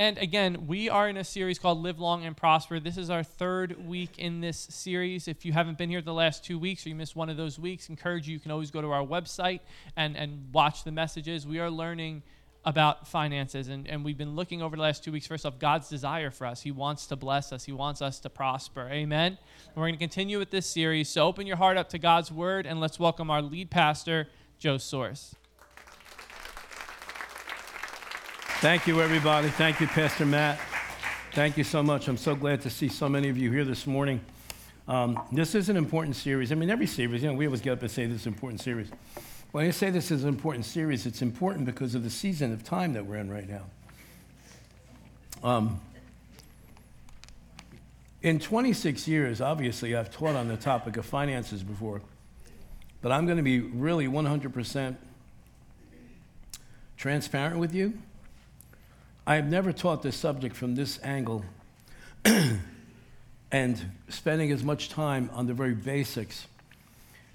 And again, we are in a series called Live Long and Prosper. This is our third week in this series. If you haven't been here the last 2 weeks or you missed one of those weeks, encourage you, you can always go to our website and watch the messages. We are learning about finances, and we've been looking over the last 2 weeks, first off, God's desire for us. He wants to bless us. He wants us to prosper. Amen? And we're going to continue with this series, so open your heart up to God's word, and let's welcome our lead pastor, Joe Sorce. Thank you, everybody. Thank you, Pastor Matt. Thank you so much. I'm so glad to see so many of you here this morning. This is an important series. I mean, every series, we always get up and say this is an important series. When I say this is an important series, it's important because of the season of time that we're in right now. In 26 years, obviously, I've taught on the topic of finances before, but I'm going to be really 100% transparent with you. I have never taught this subject from this angle and spending as much time on the very basics.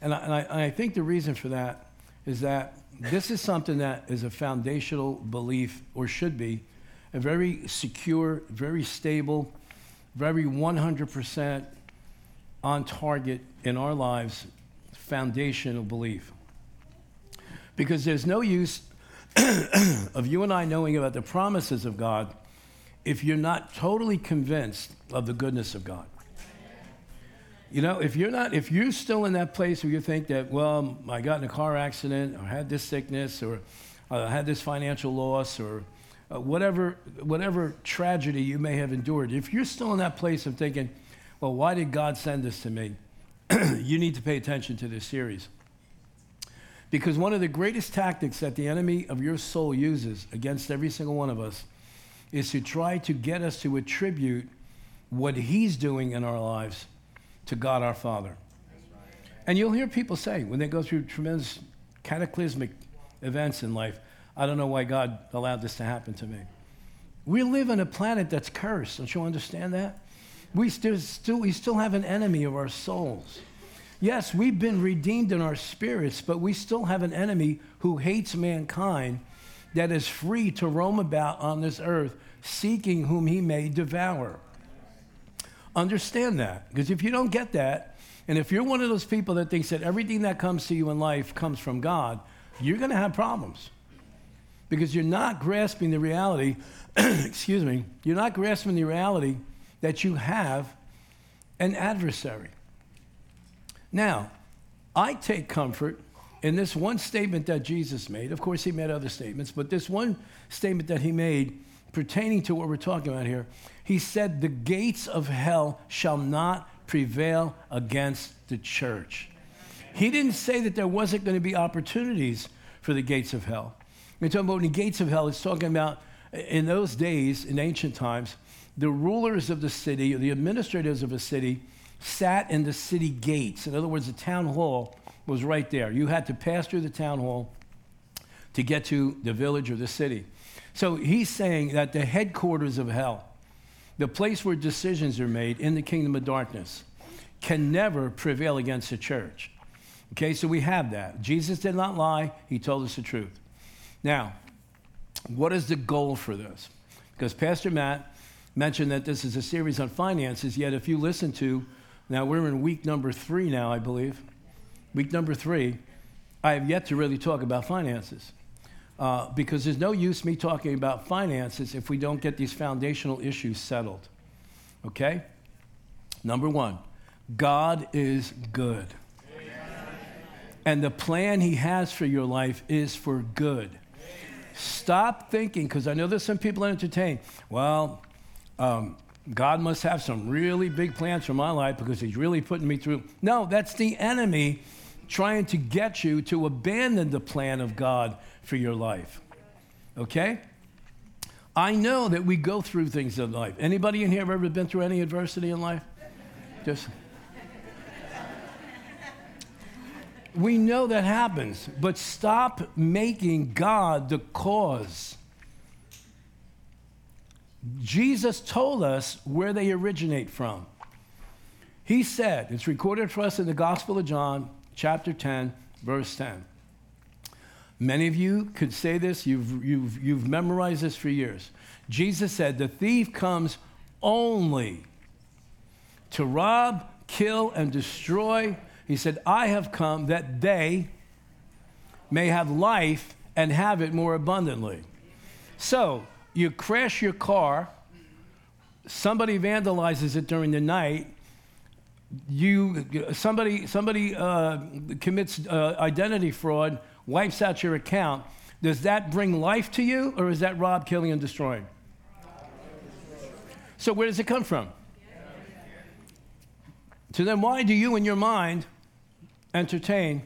And I think the reason for that is that this is something that is a foundational belief, or should be, a very secure, very stable, very 100% on target in our lives, foundational belief. Because there's no use of you and I knowing about the promises of God if you're not totally convinced of the goodness of God. You know, if you're still in that place where you think that, well, I got in a car accident, or I had this sickness, or I had this financial loss, or whatever tragedy you may have endured, if you're still in that place of thinking, well, why did God send this to me? You need to pay attention to this series. Because one of the greatest tactics that the enemy of your soul uses against every single one of us is to try to get us to attribute what he's doing in our lives to God our Father. And you'll hear people say, when they go through tremendous cataclysmic events in life, I don't know why God allowed this to happen to me. We live on a planet that's cursed. Don't you understand that? We still have an enemy of our souls. Yes, we've been redeemed in our spirits, but we still have an enemy who hates mankind that is free to roam about on this earth, seeking whom he may devour. Understand that, because if you don't get that, and if you're one of those people that thinks that everything that comes to you in life comes from God, you're going to have problems, because you're not grasping the reality, you're not grasping the reality that you have an adversary. Now, I take comfort in this one statement that Jesus made. Of course, he made other statements, but this one statement that he made pertaining to what we're talking about here, he said, the gates of hell shall not prevail against the church. He didn't say that there wasn't going to be opportunities for the gates of hell. We're talking about the gates of hell. It's talking about in those days, in ancient times, the rulers of the city, or the administrators of a city, sat in the city gates. In other words, the town hall was right there. You had to pass through the town hall to get to the village or the city. So he's saying that the headquarters of hell, the place where decisions are made in the kingdom of darkness, can never prevail against the church. Okay, so we have that. Jesus did not lie. He told us the truth. Now, what is the goal for this? Because Pastor Matt mentioned that this is a series on finances, yet if you listen to, now we're in week number 3 now, I believe. Week number 3, I have yet to really talk about finances. Because there's no use me talking about finances if we don't get these foundational issues settled. Okay? Number 1, God is good. Amen. And the plan he has for your life is for good. Amen. Stop thinking, because I know there's some people entertained, well, God must have some really big plans for my life because he's really putting me through. No, that's the enemy trying to get you to abandon the plan of God for your life, okay? I know that we go through things in life. Anybody in here have ever been through any adversity in life? Just. We know that happens, but stop making God the cause. Jesus told us where they originate from. He said, it's recorded for us in the Gospel of John, chapter 10, verse 10. Many of you could say this. You've memorized this for years. Jesus said, the thief comes only to rob, kill, and destroy. He said, I have come that they may have life and have it more abundantly. So you crash your car, somebody vandalizes it during the night, somebody commits identity fraud, wipes out your account. Does that bring life to you, or is that rob, killing, and destroying? So where does it come from? So then why do you, in your mind, entertain,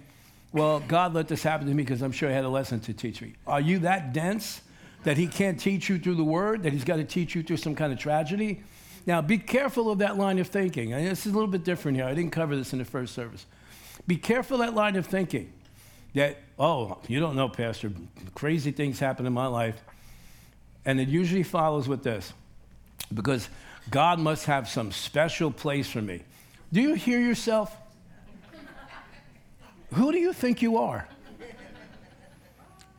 well, God let this happen to me because I'm sure he had a lesson to teach me? Are you that dense that he can't teach you through the word, that he's got to teach you through some kind of tragedy? Now, be careful of that line of thinking. And this is a little bit different here. I didn't cover this in the first service. Be careful of that line of thinking that, oh, you don't know, Pastor, crazy things happen in my life. And it usually follows with this, because God must have some special place for me. Do you hear yourself? Who do you think you are?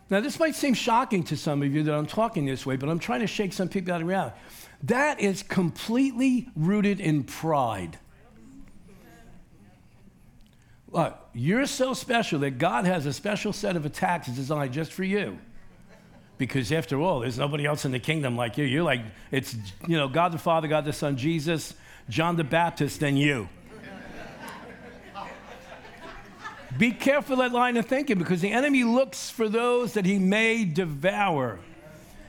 Now, this might seem shocking to some of you that I'm talking this way, but I'm trying to shake some people out of reality. That is completely rooted in pride. Look, you're so special that God has a special set of attacks designed just for you. Because after all, there's nobody else in the kingdom like you. You're like, it's, you know, God the Father, God the Son, Jesus, John the Baptist, then you. Be careful that line of thinking, because the enemy looks for those that he may devour.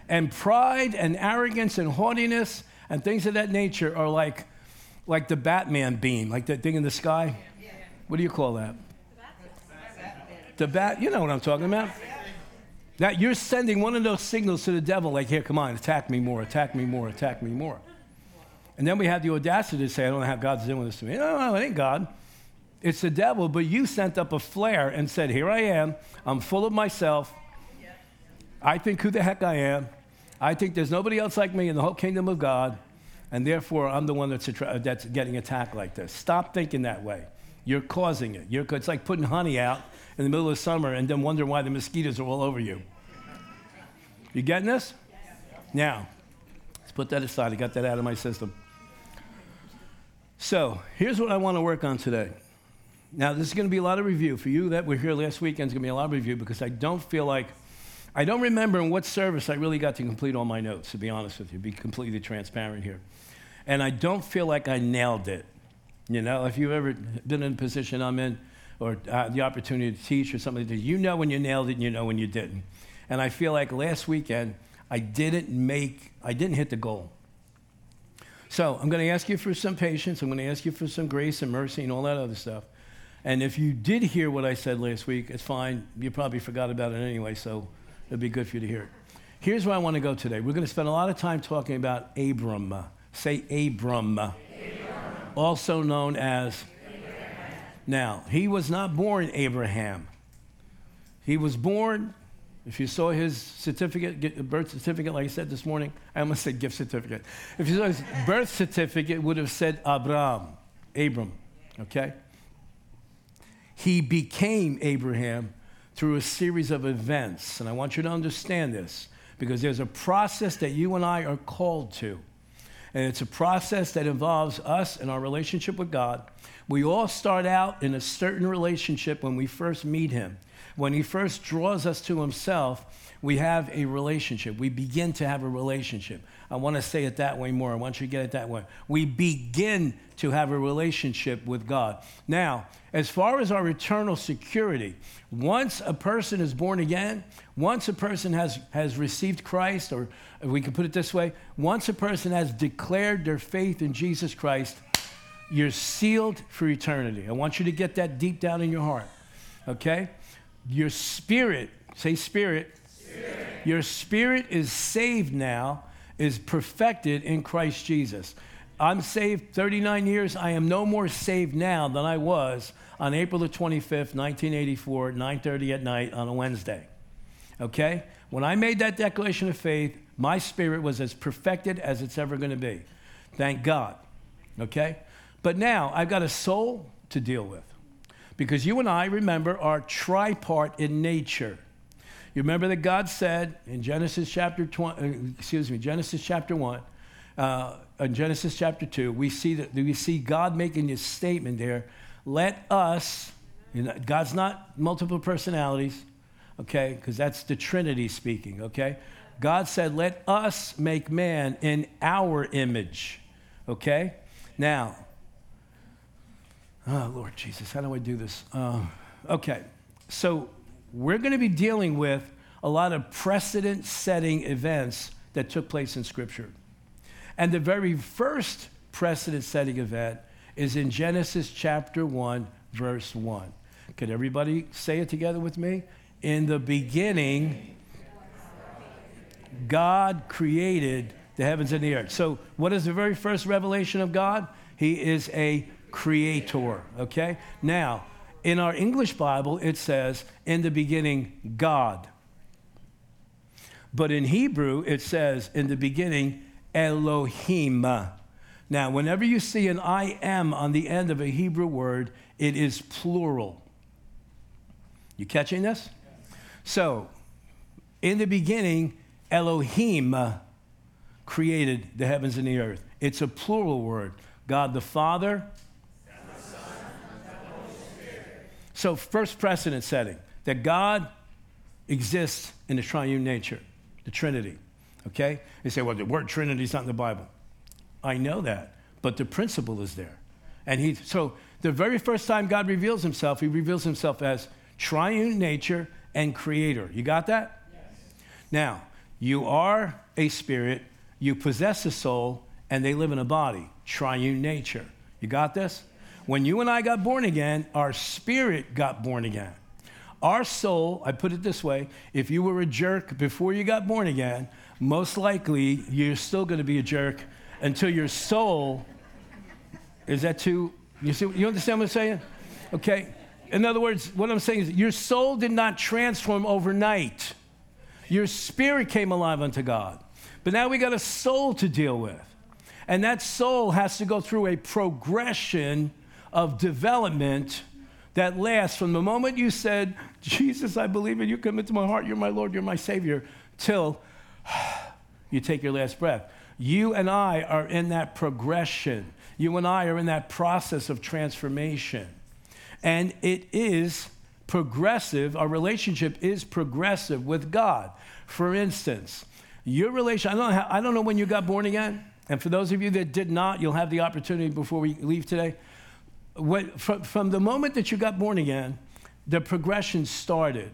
And pride and arrogance and haughtiness and things of that nature are like the Batman beam, like that thing in the sky. Yeah. What do you call that? The bat, you know what I'm talking about. That you're sending one of those signals to the devil, like, here, come on, attack me more, attack me more, attack me more. And then we have the audacity to say, I don't know how God's doing this to me. No, it ain't God. It's the devil, but you sent up a flare and said, here I am. I'm full of myself. I think who the heck I am. I think there's nobody else like me in the whole kingdom of God, and therefore I'm the one that's getting attacked like this. Stop thinking that way. You're causing it. It's like putting honey out in the middle of summer and then wondering why the mosquitoes are all over you. You getting this? Now, let's put that aside. I got that out of my system. So here's what I want to work on today. Now, this is going to be a lot of review. For you that were here last weekend, it's going to be a lot of review, because I don't remember in what service I really got to complete all my notes, to be honest with you, be completely transparent here. And I don't feel like I nailed it. You know, if you've ever been in a position I'm in, or the opportunity to teach or something, you know when you nailed it and you know when you didn't. And I feel like last weekend, I didn't hit the goal. So I'm going to ask you for some patience. I'm going to ask you for some grace and mercy and all that other stuff. And if you did hear what I said last week, it's fine. You probably forgot about it anyway, so it'd be good for you to hear it. Here's where I want to go today. We're going to spend a lot of time talking about Abram. Say Abram. Abram. Also known as Abraham. Now, he was not born Abraham. He was born, if you saw his certificate, birth certificate, like I said this morning, I almost said gift certificate. If you saw his birth certificate, would have said Abram, okay? He became Abraham through a series of events. And I want you to understand this, because there's a process that you and I are called to. And it's a process that involves us and our relationship with God. We all start out in a certain relationship when we first meet him. When he first draws us to himself, we have a relationship. We begin to have a relationship. I want to say it that way more. I want you to get it that way. We begin to have a relationship with God. Now, as far as our eternal security, once a person is born again, once a person has received Christ, or we can put it this way, once a person has declared their faith in Jesus Christ, you're sealed for eternity. I want you to get that deep down in your heart, okay? Your spirit, say spirit. Your spirit is saved now, is perfected in Christ Jesus. I'm saved 39 years. I am no more saved now than I was on April the 25th, 1984, 9:30 at night on a Wednesday, okay? When I made that declaration of faith, my spirit was as perfected as it's ever going to be. Thank God, okay? But now I've got a soul to deal with. Because you and I, remember, are tripart in nature. You remember that God said in Genesis chapter 2, we see God making this statement there. Let us, God's not multiple personalities, okay, because that's the Trinity speaking, okay? God said, let us make man in our image, okay? Now, oh, Lord Jesus, how do I do this? Okay, so we're going to be dealing with a lot of precedent-setting events that took place in Scripture. And the very first precedent-setting event is in Genesis chapter 1, verse 1. Could everybody say it together with me? In the beginning, God created the heavens and the earth. So what is the very first revelation of God? He is a creator, okay? Now, in our English Bible, it says, in the beginning, God. But in Hebrew, it says, in the beginning, Elohim. Now, whenever you see an I am on the end of a Hebrew word, it is plural. You catching this? Yes. So, in the beginning, Elohim created the heavens and the earth. It's a plural word. God the Father, so first precedent setting, that God exists in the triune nature, the Trinity, okay? They say, well, the word Trinity is not in the Bible. I know that, but the principle is there. And so the very first time God reveals himself, he reveals himself as triune nature and creator. You got that? Yes. Now, you are a spirit, you possess a soul, and they live in a body, triune nature. You got this? When you and I got born again, our spirit got born again. Our soul, I put it this way, if you were a jerk before you got born again, most likely you're still going to be a jerk until your soul, is that too, you understand what I'm saying? Okay. In other words, what I'm saying is your soul did not transform overnight. Your spirit came alive unto God. But now we got a soul to deal with. And that soul has to go through a progression of development that lasts from the moment you said, Jesus, I believe in you, come into my heart, you're my Lord, you're my Savior, till you take your last breath. You and I are in that progression. You and I are in that process of transformation. And it is progressive. Our relationship is progressive with God. For instance, your relation, I don't know when you got born again, and for those of you that did not, you'll have the opportunity before we leave today. From the moment that you got born again, the progression started,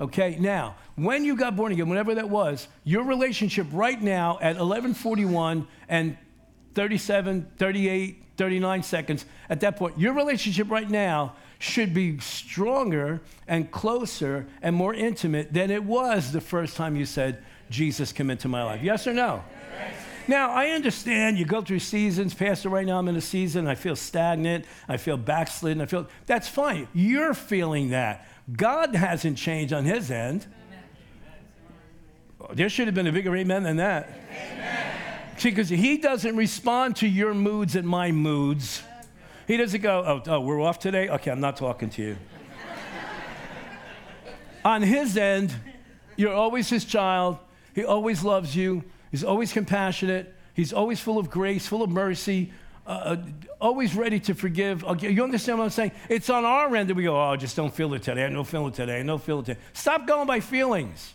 okay? Now, when you got born again, whenever that was, your relationship right now at 11:41 and 37, 38, 39 seconds, at that point, your relationship right now should be stronger and closer and more intimate than it was the first time you said, Jesus, come into my life. Yes or no? Yes. Now, I understand you go through seasons. Pastor, right now I'm in a season. I feel stagnant. I feel backslidden. That's fine. You're feeling that. God hasn't changed on his end. Amen. There should have been a bigger amen than that. Amen. See, because he doesn't respond to your moods and my moods. He doesn't go, oh, we're off today? Okay, I'm not talking to you. On his end, you're always his child. He always loves you. He's always compassionate. He's always full of grace, full of mercy, always ready to forgive. Okay, you understand what I'm saying? It's on our end that we go, oh, I just don't feel it today. I don't feel it today. I don't feel it today. Stop going by feelings,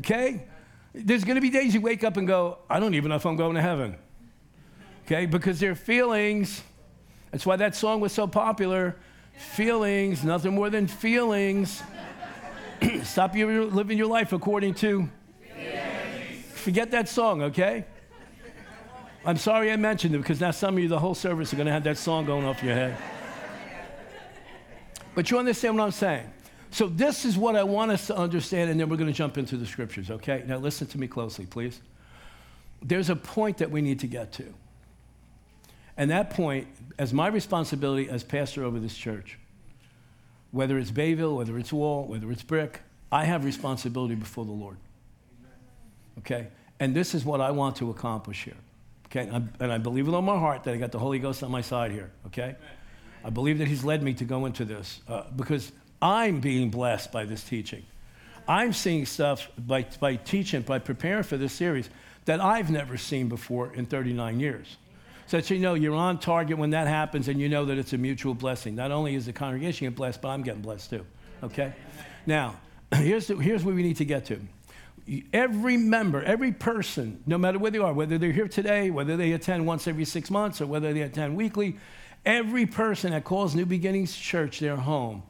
okay? There's going to be days you wake up and go, I don't even know if I'm going to heaven, okay? Because their feelings, that's why that song was so popular, feelings, nothing more than feelings. Stop living your life according to feelings. Forget that song, okay? I'm sorry I mentioned it because now some of you, the whole service, are going to have that song going off your head. But you understand what I'm saying. So this is what I want us to understand, and then we're going to jump into the scriptures, okay? Now listen to me closely, please. There's a point that we need to get to. And that point, as my responsibility as pastor over this church, whether it's Bayville, whether it's Wall, whether it's Brick, I have responsibility before the Lord. Okay? And this is what I want to accomplish here. Okay? And I believe with all my heart that I got the Holy Ghost on my side here. Okay? Amen. I believe that he's led me to go into this because I'm being blessed by this teaching. I'm seeing stuff by teaching, by preparing for this series, that I've never seen before in 39 years. So that you know you're on target when that happens, and you know that it's a mutual blessing. Not only is the congregation getting blessed, but I'm getting blessed too, okay? Now, here's where we need to get to. Every member, every person, no matter where they are, whether they're here today, whether they attend once every 6 months, or whether they attend weekly, every person that calls New Beginnings Church their home,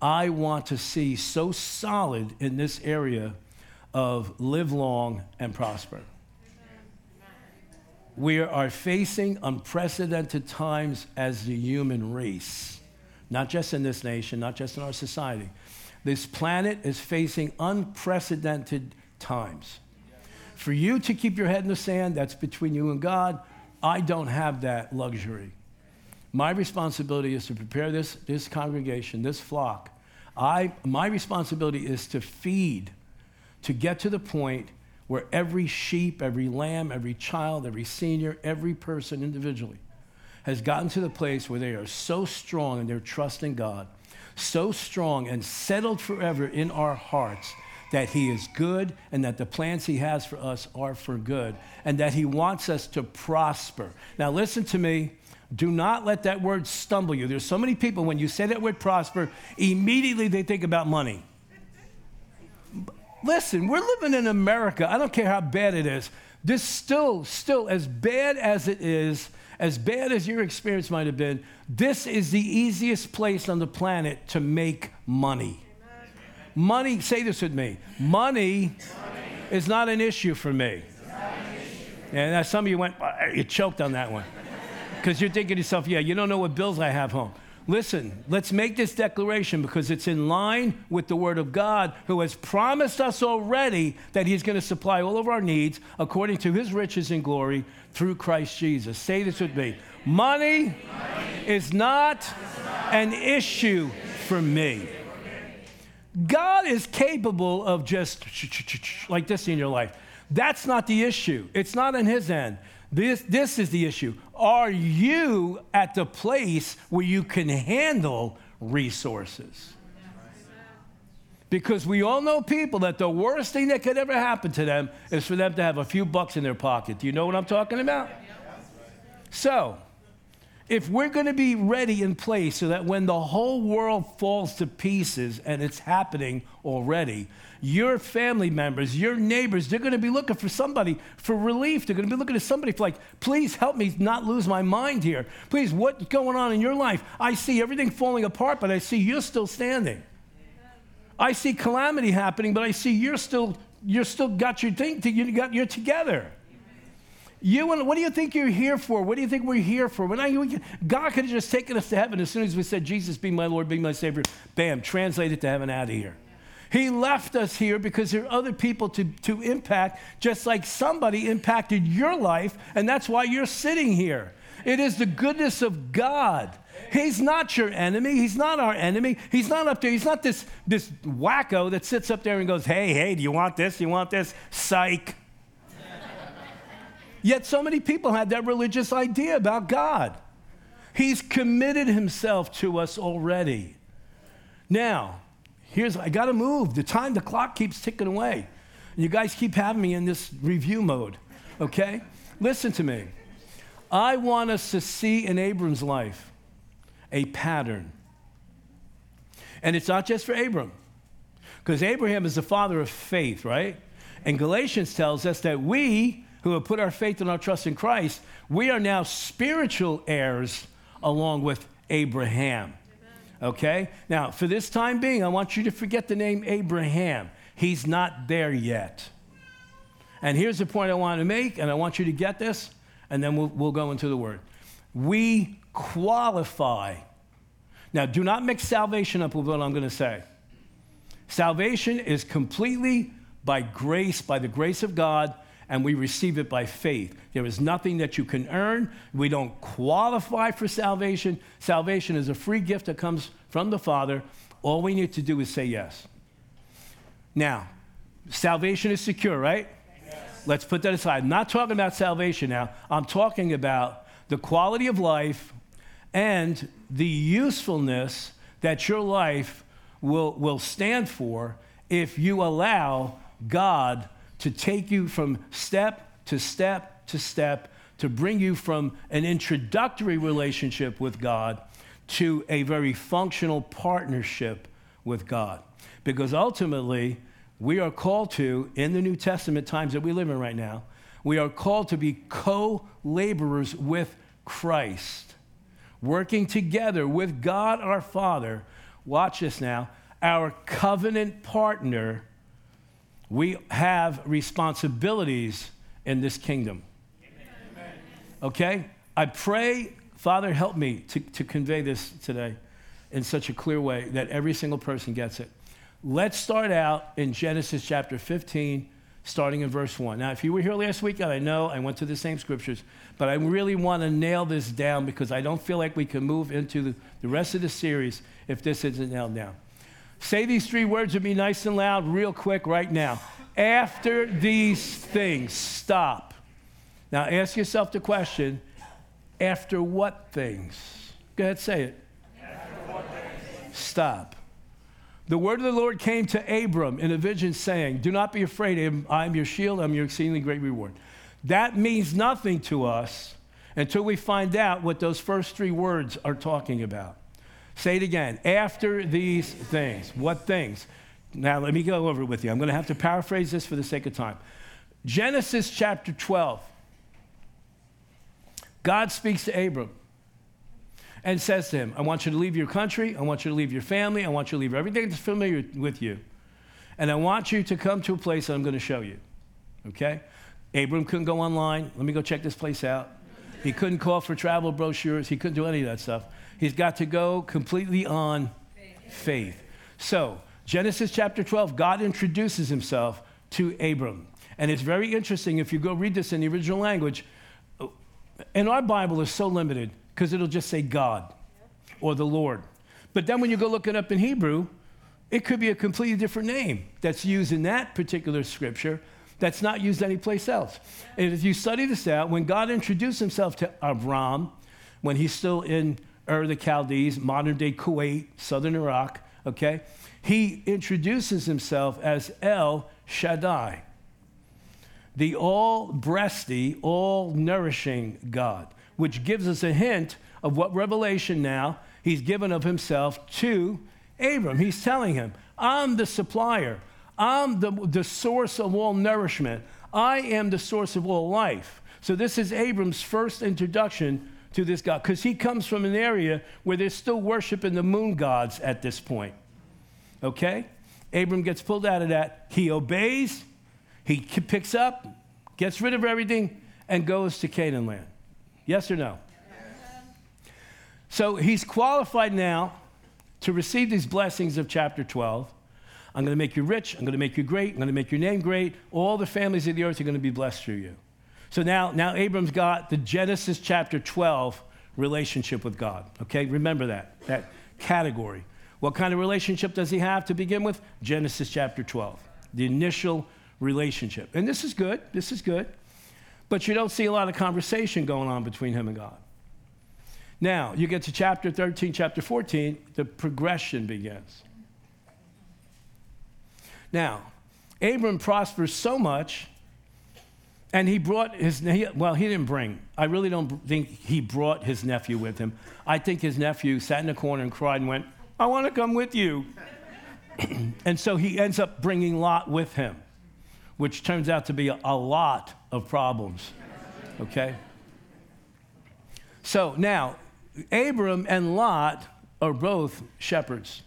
I want to see so solid in this area of live long and prosper. We are facing unprecedented times as the human race, not just in this nation, not just in our society. This planet is facing unprecedented times. For you to keep your head in the sand, that's between you and God. I don't have that luxury. My responsibility is to prepare this congregation, this flock. My responsibility is to feed, to get to the point where every sheep, every lamb, every child, every senior, every person individually has gotten to the place where they are so strong in their trust in God, so strong and settled forever in our hearts that He is good and that the plans He has for us are for good and that He wants us to prosper. Now listen to me. Do not let that word stumble you. There's so many people, when you say that word prosper, immediately they think about money. Listen, we're living in America. I don't care how bad it is. This still, as bad as it is, as bad as your experience might have been, this is the easiest place on the planet to make money. Money, say this with me. Money is not an issue for me. And some of you went, you choked on that one. Because you're thinking to yourself, yeah, you don't know what bills I have home. Listen, let's make this declaration because it's in line with the Word of God, who has promised us already that He's going to supply all of our needs according to His riches and glory through Christ Jesus. Say this with me. Money is not an issue for me. God is capable of just like this in your life. That's not the issue. It's not on His end. This is the issue. Are you at the place where you can handle resources? Because we all know people that the worst thing that could ever happen to them is for them to have a few bucks in their pocket. Do you know what I'm talking about? So, if we're going to be ready in place so that when the whole world falls to pieces, and it's happening already, your family members, your neighbors, they're going to be looking for somebody for relief. They're going to be looking to somebody for, like, please help me not lose my mind here. Please, what's going on in your life? I see everything falling apart, but I see you're still standing. I see calamity happening, but I see you're still got your thing. You're together. What do you think you're here for? What do you think we're here for? God could have just taken us to heaven as soon as we said, Jesus, be my Lord, be my Savior. Bam, translated to heaven, out of here. He left us here because there are other people to impact, just like somebody impacted your life, and that's why you're sitting here. It is the goodness of God. He's not your enemy. He's not our enemy. He's not up there. He's not this wacko that sits up there and goes, hey, do you want this? Do you want this? Psych. Yet so many people had that religious idea about God. He's committed Himself to us already. Now, I got to move. The clock keeps ticking away. You guys keep having me in this review mode, okay? Listen to me. I want us to see in Abram's life a pattern. And it's not just for Abram, because Abraham is the father of faith, right? And Galatians tells us that we who have put our faith and our trust in Christ, we are now spiritual heirs along with Abraham. Okay? Now, for this time being, I want you to forget the name Abraham. He's not there yet. And here's the point I want to make, and I want you to get this, and then we'll go into the Word. We qualify. Now, do not mix salvation up with what I'm going to say. Salvation is completely by grace, by the grace of God, and we receive it by faith. There is nothing that you can earn. We don't qualify for salvation. Salvation is a free gift that comes from the Father. All we need to do is say yes. Now, salvation is secure, right? Yes. Let's put that aside. I'm not talking about salvation now. I'm talking about the quality of life and the usefulness that your life will stand for if you allow God to take you from step to step to step, to bring you from an introductory relationship with God to a very functional partnership with God. Because ultimately, we are called to, in the New Testament times that we live in right now, we are called to be co-laborers with Christ, working together with God our Father, watch this now, our covenant partner. We have responsibilities in this kingdom. Amen. Okay? I pray, Father, help me to convey this today in such a clear way that every single person gets it. Let's start out in Genesis chapter 15, starting in verse 1. Now, if you were here last week, I know I went to the same scriptures, but I really want to nail this down because I don't feel like we can move into the rest of the series if this isn't nailed down. Say these three words with me nice and loud real quick right now. After these things, stop. Now, ask yourself the question, after what things? Go ahead, say it. After what things? Stop. The word of the Lord came to Abram in a vision saying, do not be afraid, Abram. I am your shield. I am your exceedingly great reward. That means nothing to us until we find out what those first three words are talking about. Say it again. After these things. What things? Now, let me go over it with you. I'm going to have to paraphrase this for the sake of time. Genesis chapter 12. God speaks to Abram and says to him, I want you to leave your country. I want you to leave your family. I want you to leave everything that's familiar with you. And I want you to come to a place that I'm going to show you. Okay? Abram couldn't go online. Let me go check this place out. He couldn't call for travel brochures. He couldn't do any of that stuff. He's got to go completely on faith. So, Genesis chapter 12, God introduces himself to Abram. And it's very interesting, if you go read this in the original language, and our Bible is so limited because it'll just say God or the Lord. But then when you go look it up in Hebrew, it could be a completely different name that's used in that particular scripture that's not used anyplace else. And if you study this out, when God introduced himself to Abram, when he's still in the Chaldees, modern-day Kuwait, southern Iraq, okay? He introduces himself as El Shaddai, the all-breasty, all-nourishing God, which gives us a hint of what revelation now he's given of himself to Abram. He's telling him, I'm the supplier. I'm the source of all nourishment. I am the source of all life. So this is Abram's first introduction to this God, because he comes from an area where they're still worshiping the moon gods at this point, okay? Abram gets pulled out of that. He obeys, he picks up, gets rid of everything, and goes to Canaan land. Yes or no? Yes. So he's qualified now to receive these blessings of chapter 12. I'm going to make you rich, I'm going to make you great, I'm going to make your name great. All the families of the earth are going to be blessed through you. So now Abram's got the Genesis chapter 12 relationship with God, okay? Remember that category. What kind of relationship does he have to begin with? Genesis chapter 12, the initial relationship. And this is good, but you don't see a lot of conversation going on between him and God. Now, you get to chapter 13, chapter 14, the progression begins. Now, Abram prospers so much. And he brought his, well, he didn't bring. I really don't think he brought his nephew with him. I think his nephew sat in a corner and cried and went, I want to come with you. And so he ends up bringing Lot with him, which turns out to be a lot of problems, okay? So now, Abram and Lot are both shepherds.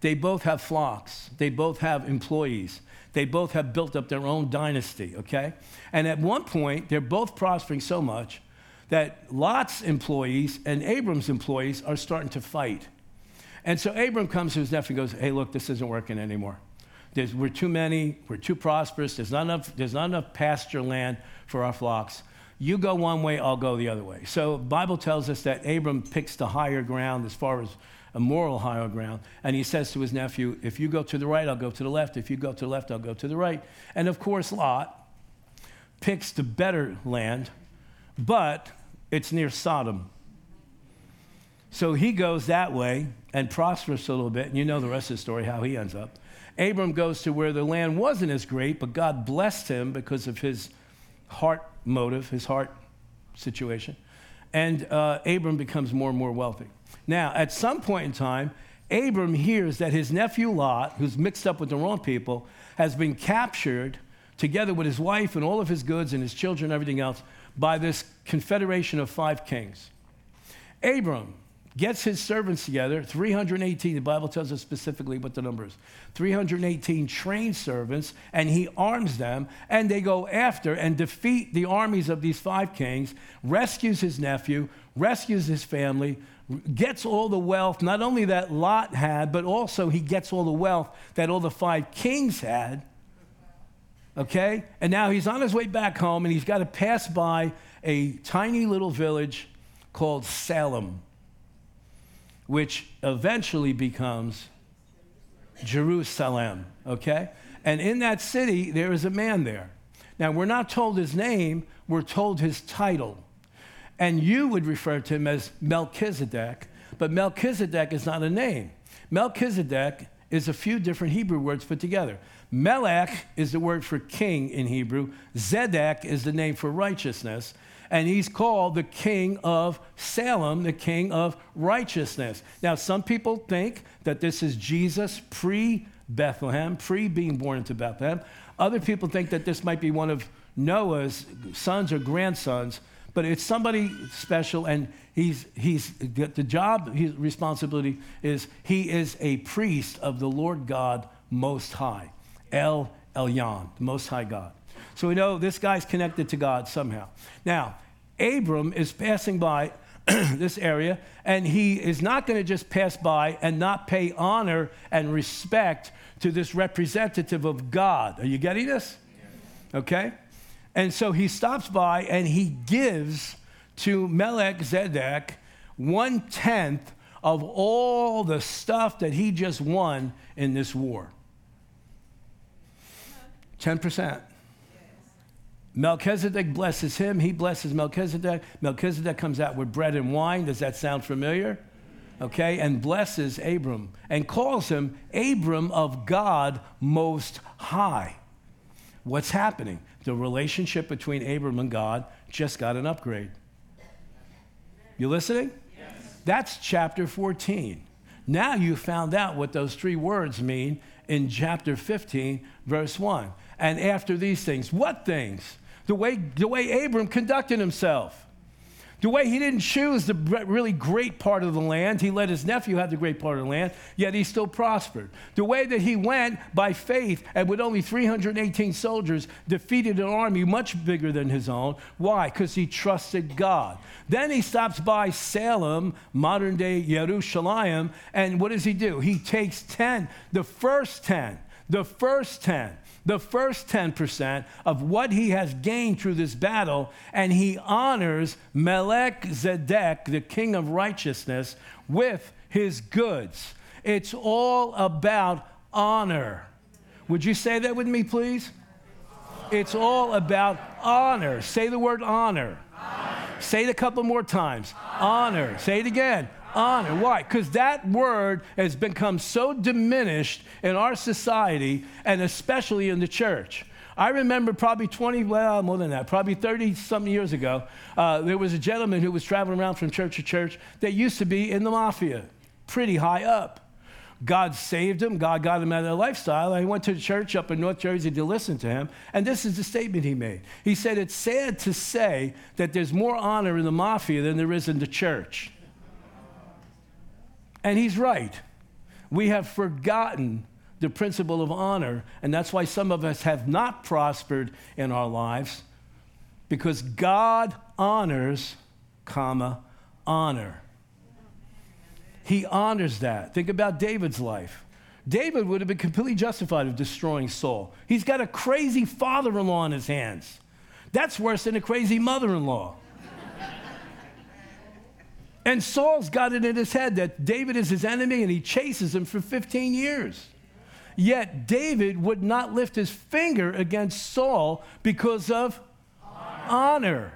They both have flocks. They both have employees. They both have built up their own dynasty, okay? And at one point, they're both prospering so much that Lot's employees and Abram's employees are starting to fight. And so Abram comes to his nephew and goes, hey, look, this isn't working anymore. We're too many. We're too prosperous. There's not enough pasture land for our flocks. You go one way, I'll go the other way. So the Bible tells us that Abram picks the higher ground as far as a moral higher ground, and he says to his nephew, if you go to the right, I'll go to the left. If you go to the left, I'll go to the right. And of course, Lot picks the better land, but it's near Sodom. So he goes that way and prospers a little bit, and you know the rest of the story, how he ends up. Abram goes to where the land wasn't as great, but God blessed him because of his heart motive, his heart situation. And Abram becomes more and more wealthy. Now, at some point in time, Abram hears that his nephew Lot, who's mixed up with the wrong people, has been captured together with his wife and all of his goods and his children and everything else by this confederation of 5 kings. Abram gets his servants together, 318, the Bible tells us specifically what the number is, 318 trained servants, and he arms them, and they go after and defeat the armies of these 5 kings, rescues his nephew, rescues his family, gets all the wealth, not only that Lot had, but also he gets all the wealth that all the 5 kings had, okay? And now he's on his way back home, and he's got to pass by a tiny little village called Salem, which eventually becomes Jerusalem, okay? And in that city, there is a man there. Now, we're not told his name, we're told his title. And you would refer to him as Melchizedek, but Melchizedek is not a name. Melchizedek is a few different Hebrew words put together. Melech is the word for king in Hebrew. Zedek is the name for righteousness. And he's called the king of Salem, the king of righteousness. Now, some people think that this is Jesus pre-Bethlehem, pre-being born into Bethlehem. Other people think that this might be one of Noah's sons or grandsons, but it's somebody special, and his responsibility is he is a priest of the Lord God Most High, El Elyon, the Most High God. So we know this guy's connected to God somehow. Now, Abram is passing by this area, and he is not going to just pass by and not pay honor and respect to this representative of God. Are you getting this? Okay? And so he stops by, and he gives to Melchizedek 1/10 of all the stuff that he just won in this war. 10%. Melchizedek blesses him. He blesses Melchizedek. Melchizedek comes out with bread and wine. Does that sound familiar? Okay. And blesses Abram and calls him Abram of God Most High. What's happening? The relationship between Abram and God just got an upgrade. You listening? Yes. That's chapter 14. Now you found out what those 3 words mean in chapter 15, verse 1. And after these things, what things? The way Abram conducted himself. The way he didn't choose the really great part of the land. He let his nephew have the great part of the land, yet he still prospered. The way that he went by faith and with only 318 soldiers defeated an army much bigger than his own. Why? Because he trusted God. Then he stops by Salem, modern-day Yerushalayim, and what does he do? He takes 10, the first 10% of what he has gained through this battle, and he honors Melchizedek, the king of righteousness, with his goods. It's all about honor. Would you say that with me, please? It's all about honor. Say the word honor. Honor. Say it a couple more times. Honor. Honor. Say it again. Honor. Why? Because that word has become so diminished in our society and especially in the church. I remember probably 30-something years ago, there was a gentleman who was traveling around from church to church that used to be in the mafia, pretty high up. God saved him. God got him out of that lifestyle. And he went to the church up in New Jersey to listen to him. And this is the statement he made. He said, it's sad to say that there's more honor in the mafia than there is in the church. And he's right. We have forgotten the principle of honor, and that's why some of us have not prospered in our lives, because God honors, honor. He honors that. Think about David's life. David would have been completely justified of destroying Saul. He's got a crazy father-in-law on his hands. That's worse than a crazy mother-in-law. And Saul's got it in his head that David is his enemy, and he chases him for 15 years. Yet David would not lift his finger against Saul because of honor.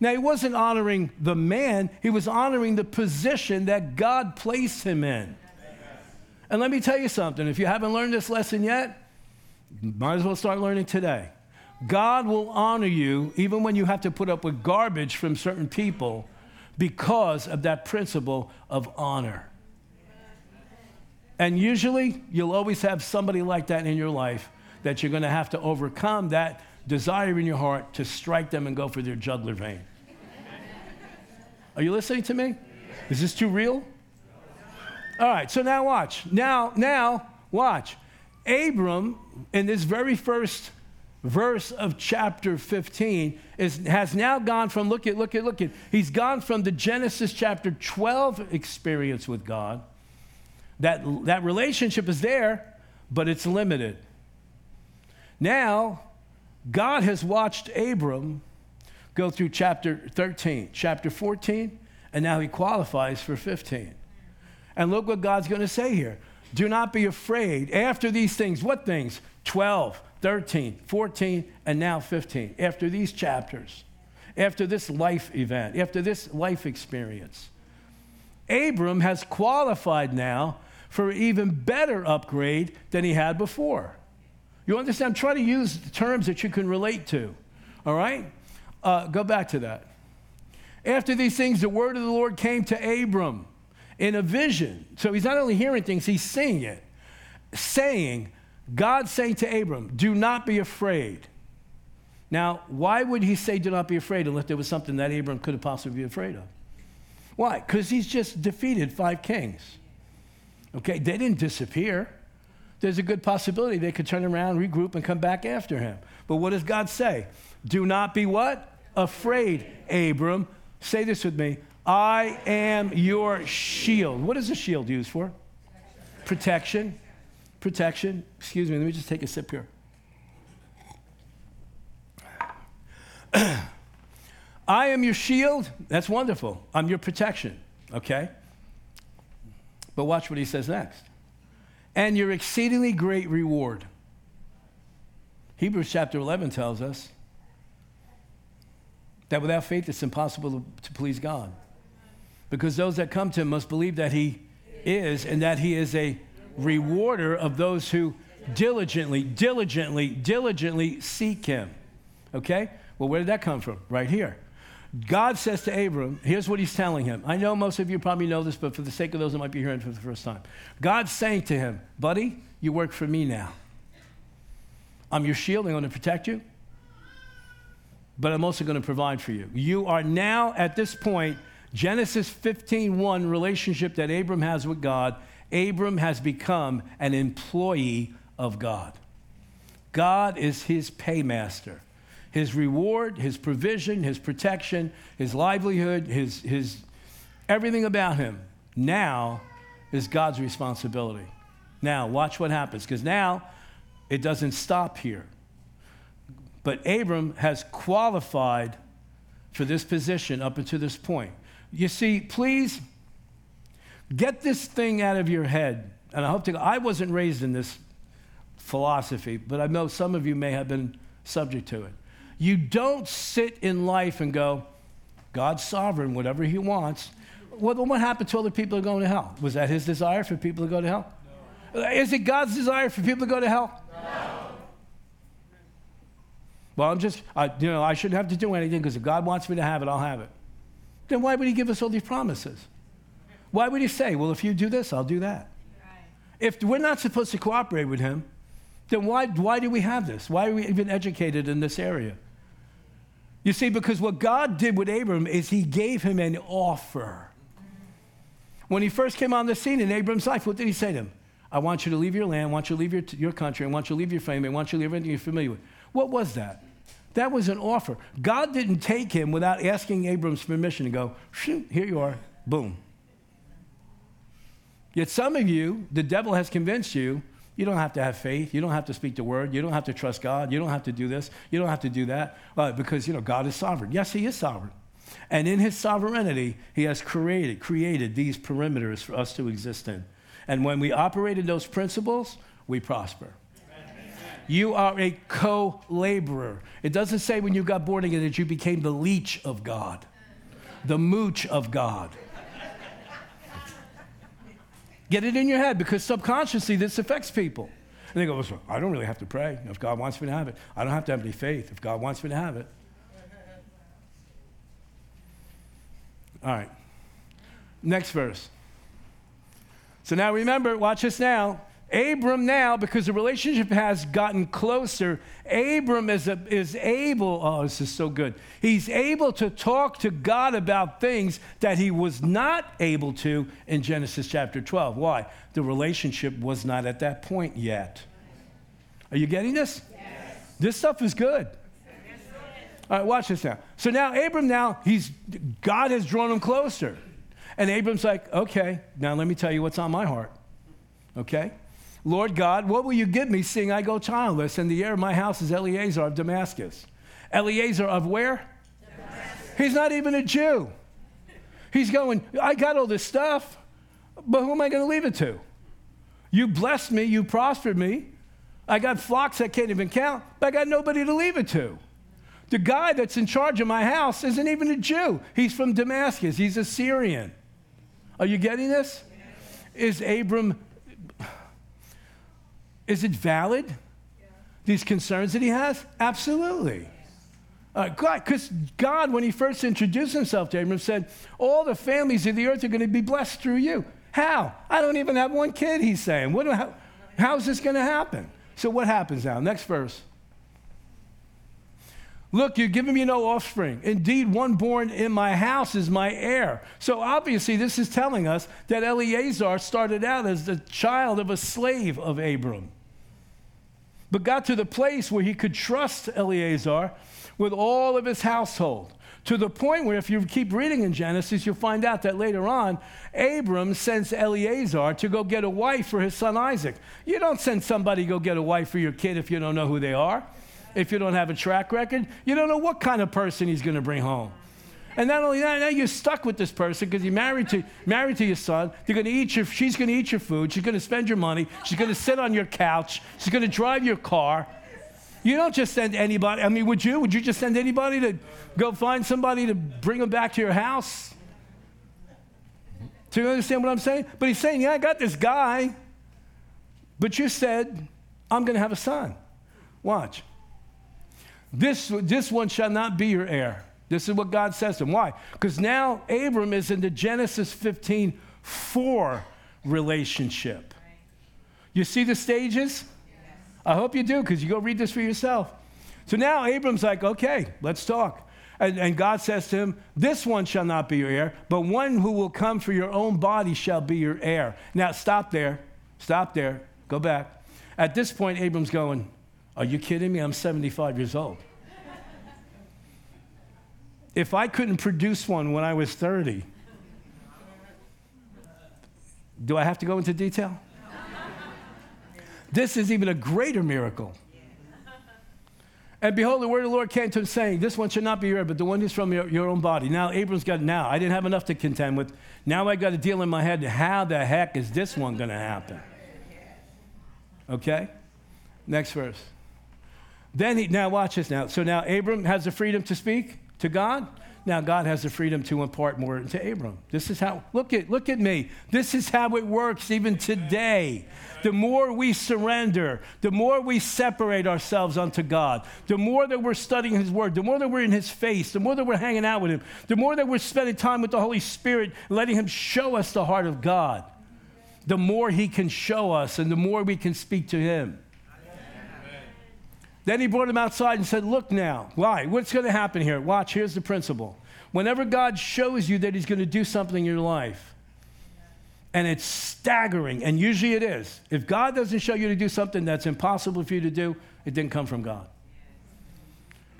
Now, he wasn't honoring the man. He was honoring the position that God placed him in. And let me tell you something. If you haven't learned this lesson yet, might as well start learning today. God will honor you even when you have to put up with garbage from certain people because of that principle of honor. And usually, you'll always have somebody like that in your life that you're going to have to overcome that desire in your heart to strike them and go for their jugular vein. Are you listening to me? Is this too real? All right, so now watch. Now watch. Abram, in this very first verse of chapter 15, has now gone from, look at, he's gone from the Genesis chapter 12 experience with God. That relationship is there, but it's limited. Now, God has watched Abram go through chapter 13, chapter 14, and now he qualifies for 15. And look what God's going to say here. Do not be afraid. After these things, what things? 12, 13, 14, and now 15. After these chapters, after this life event, after this life experience, Abram has qualified now for an even better upgrade than he had before. You understand? I'm trying to use terms that you can relate to, all right? Go back to that. After these things, the word of the Lord came to Abram in a vision. So he's not only hearing things, he's seeing it. Saying, God saying to Abram, do not be afraid. Now, why would he say do not be afraid unless there was something that Abram could have possibly been afraid of? Why? Because he's just defeated 5 kings. Okay, they didn't disappear. There's a good possibility they could turn around, regroup, and come back after him. But what does God say? Do not be what? Afraid, Abram. Say this with me. I am your shield. What is a shield used for? Protection. Protection. Excuse me, let me just take a sip here. I am your shield. That's wonderful. I'm your protection, okay? But watch what he says next. And your exceedingly great reward. Hebrews chapter 11 tells us that without faith it's impossible to please God, because those that come to him must believe that he is, and that he is a rewarder of those who diligently seek him, okay? Well, where did that come from? Right here. God says to Abram, here's what he's telling him. I know most of you probably know this, but for the sake of those that might be hearing for the first time. God's saying to him, buddy, you work for me now. I'm your shield. I'm going to protect you, but I'm also going to provide for you. You are now at this point, Genesis 15:1 relationship that Abram has with God. Abram has become an employee of God. God is his paymaster. His reward, his provision, his protection, his livelihood, his everything about him now is God's responsibility. Now, watch what happens, because now it doesn't stop here. But Abram has qualified for this position up until this point. You see, please get this thing out of your head. And I hope to God, I wasn't raised in this philosophy, but I know some of you may have been subject to it. You don't sit in life and go, God's sovereign, whatever he wants. What happened to all the people who are going to hell? Was that his desire for people to go to hell? No. Is it God's desire for people to go to hell? No. Well, I shouldn't have to do anything because if God wants me to have it, I'll have it. Then why would he give us all these promises? Why would he say, well, if you do this, I'll do that? Right. If we're not supposed to cooperate with him, then why do we have this? Why are we even educated in this area? You see, because what God did with Abram is he gave him an offer. When he first came on the scene in Abram's life, what did he say to him? I want you to leave your land, I want you to leave your country, I want you to leave your family, I want you to leave everything you're familiar with. What was that? That was an offer. God didn't take him without asking Abram's permission and go, shoot, here you are, boom. Yet some of you, the devil has convinced you, you don't have to have faith. You don't have to speak the word. You don't have to trust God. You don't have to do this. You don't have to do that. Because, God is sovereign. Yes, he is sovereign. And in his sovereignty, he has created these perimeters for us to exist in. And when we operate in those principles, we prosper. Amen. You are a co-laborer. It doesn't say when you got born again that you became the leech of God, the mooch of God. Get it in your head, because subconsciously this affects people. And they go, well, I don't really have to pray if God wants me to have it. I don't have to have any faith if God wants me to have it. All right. Next verse. So now remember, watch this now. Abram now, because the relationship has gotten closer, Abram is able, oh, this is so good. He's able to talk to God about things that he was not able to in Genesis chapter 12. Why? The relationship was not at that point yet. Are you getting this? Yes. This stuff is good. All right, watch this now. So now Abram now, God has drawn him closer. And Abram's like, okay, now let me tell you what's on my heart, okay? Lord God, what will you give me, seeing I go childless, and the heir of my house is Eleazar of Damascus? Eliezer of where? Damascus. He's not even a Jew. He's going, I got all this stuff, but who am I going to leave it to? You blessed me. You prospered me. I got flocks I can't even count, but I got nobody to leave it to. The guy that's in charge of my house isn't even a Jew. He's from Damascus. He's a Syrian. Are you getting this? Is Abram... Is it valid, these concerns that he has? Absolutely. Because God, when he first introduced himself to Abram, said, all the families of the earth are going to be blessed through you. How? I don't even have one kid, he's saying. How is this going to happen? So what happens now? Next verse. Look, you're giving me no offspring. Indeed, one born in my house is my heir. So obviously, this is telling us that Eleazar started out as the child of a slave of Abram, but got to the place where he could trust Eleazar with all of his household, to the point where if you keep reading in Genesis, you'll find out that later on, Abram sends Eleazar to go get a wife for his son Isaac. You don't send somebody to go get a wife for your kid if you don't know who they are. If you don't have a track record, you don't know what kind of person he's going to bring home. And not only that, now you're stuck with this person because you're married to your son. They're going to she's going to eat your food. She's going to spend your money. She's going to sit on your couch. She's going to drive your car. You don't just send anybody. I mean, would you? Would you just send anybody to go find somebody to bring them back to your house? Do you understand what I'm saying? But he's saying, yeah, I got this guy, but you said, I'm going to have a son. Watch. This one shall not be your heir. This is what God says to him. Why? Because now Abram is in the Genesis 15:4 relationship. Right. You see the stages? Yes. I hope you do, because you go read this for yourself. So now Abram's like, okay, let's talk. And God says to him, this one shall not be your heir, but one who will come for your own body shall be your heir. Now stop there. Stop there. Go back. At this point, Abram's going, are you kidding me? I'm 75 years old. If I couldn't produce one when I was 30, do I have to go into detail? This is even a greater miracle. And behold, the word of the Lord came to him, saying, this one should not be your heir, but the one who's from your own body. Now, Abram's got, I didn't have enough to contend with. Now I got a deal in my head. How the heck is this one going to happen? Okay? Next verse. Then now watch this now. So now Abram has the freedom to speak to God. Now God has the freedom to impart more to Abram. This is how, look at me. This is how it works even today. The more we surrender, the more we separate ourselves unto God, the more that we're studying his word, the more that we're in his face, the more that we're hanging out with him, the more that we're spending time with the Holy Spirit, letting him show us the heart of God, the more he can show us and the more we can speak to him. Then he brought him outside and said, look now. Why? What's going to happen here? Watch, here's the principle. Whenever God shows you that he's going to do something in your life, and it's staggering, and usually it is. If God doesn't show you to do something that's impossible for you to do, it didn't come from God.